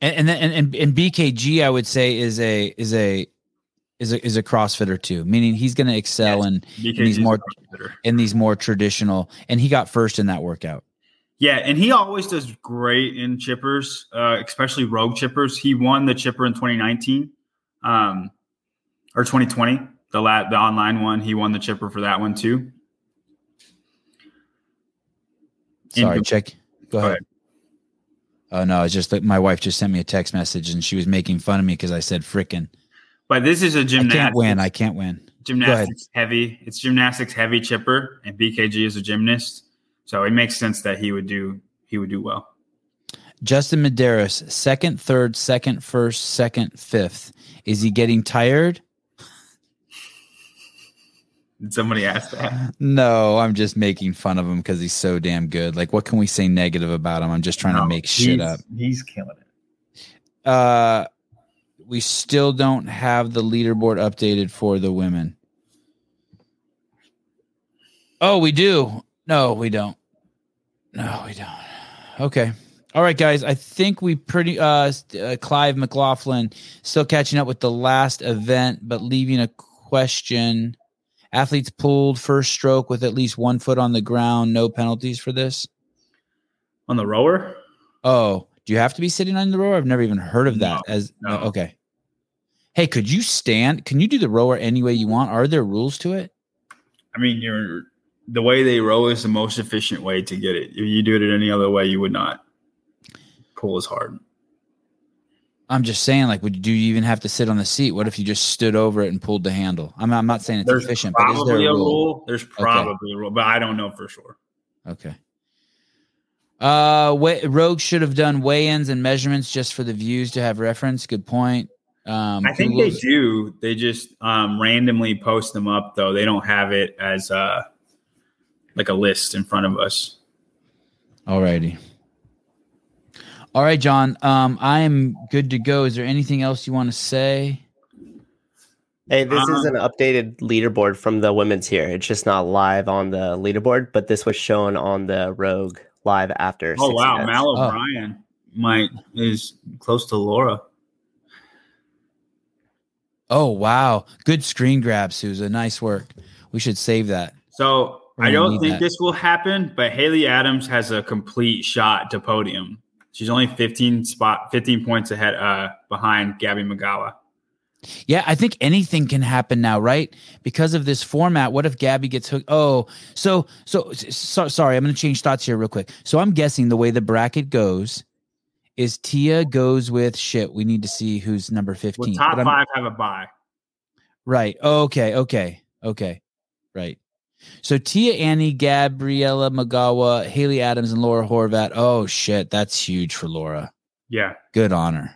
And and and, and B K G, I would say, is a is a is a is a CrossFitter too, meaning he's going to excel yes, in, in these more in these more traditional. And he got first in that workout. Yeah, and he always does great in chippers, uh, especially Rogue chippers. He won the chipper in twenty nineteen, um, or twenty twenty, the la- the online one. He won the chipper for that one too. Sorry, in- check. Go, Go ahead. ahead. Oh, no, it's just that my wife just sent me a text message and she was making fun of me because I said frickin'. But this is a gymnastics. I can't win. I can't win. Gymnastics heavy. It's gymnastics heavy chipper, and B K G is a gymnast. So it makes sense that he would do he would do well. Justin Medeiros, second, third, second, first, second, fifth. Is he getting tired? Did somebody ask that? No, I'm just making fun of him because he's so damn good. Like, what can we say negative about him? I'm just trying no, to make shit up. He's killing it. Uh, we still don't have the leaderboard updated for the women. Oh, we do. No, we don't. No, we don't. Okay. All right, guys. I think we pretty uh, uh Clive McLaughlin still catching up with the last event, but leaving a question. Athletes pulled first stroke with at least one foot on the ground. No penalties for this. On the rower? Oh, do you have to be sitting on the rower? I've never even heard of that. No, as no. Okay. Hey, could you stand? Can you do the rower any way you want? Are there rules to it? I mean, you're the way they row is the most efficient way to get it. If you do it any other way, you would not pull as hard. I'm just saying, like, would you, do you even have to sit on the seat? What if you just stood over it and pulled the handle? I'm, I'm not saying it's There's efficient, but is there a rule? rule? There's probably okay. a rule, but I don't know for sure. Okay. Uh, we- Rogue should have done weigh-ins and measurements just for the views to have reference. Good point. Um, I think Google's- they do. They just um, randomly post them up, though. They don't have it as uh, like a list in front of us. All righty. All right, John, um, I am good to go. Is there anything else you want to say? Hey, this um, is an updated leaderboard from the women's here. It's just not live on the leaderboard, but this was shown on the Rogue live after. Oh, wow. Minutes. Mal O'Brien oh. might is close to Laura. Oh, wow. Good screen grab, Sousa. Nice work. We should save that. So I don't think that. this will happen, but Haley Adams has a complete shot to podium. She's only fifteen spot, fifteen points ahead uh, behind Gabby Migała. Yeah, I think anything can happen now, right? Because of this format, what if Gabby gets hooked? Oh, so, so, so sorry, I'm going to change thoughts here real quick. So I'm guessing the way the bracket goes is Tia goes with shit. We need to see who's number fifteen. Well, top but five have a bye. Right. Okay, okay, okay, right. So Tia, Annie, Gabriela Migała, Haley Adams, and Laura Horvath. Oh, shit. That's huge for Laura. Yeah. Good honor.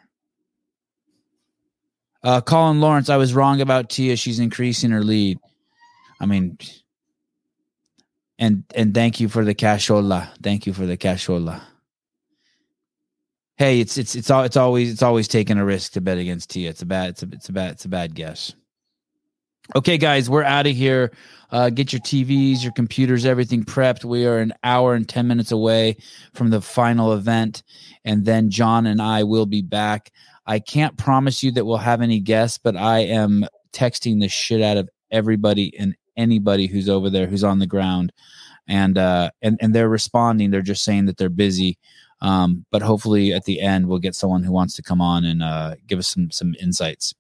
Uh, Colin Lawrence, I was wrong about Tia. She's increasing her lead. I mean, and and thank you for the cashola. Thank you for the cashola. Hey, it's it's it's all it's always it's always taking a risk to bet against Tia. It's a bad it's a it's a bad it's a bad guess. Okay, guys, we're out of here. Uh, get your T Vs, your computers, everything prepped. We are an hour and ten minutes away from the final event, and then John and I will be back. I can't promise you that we'll have any guests, but I am texting the shit out of everybody and anybody who's over there who's on the ground, and uh, and and they're responding. They're just saying that they're busy, um, but hopefully at the end we'll get someone who wants to come on and uh, give us some some insights.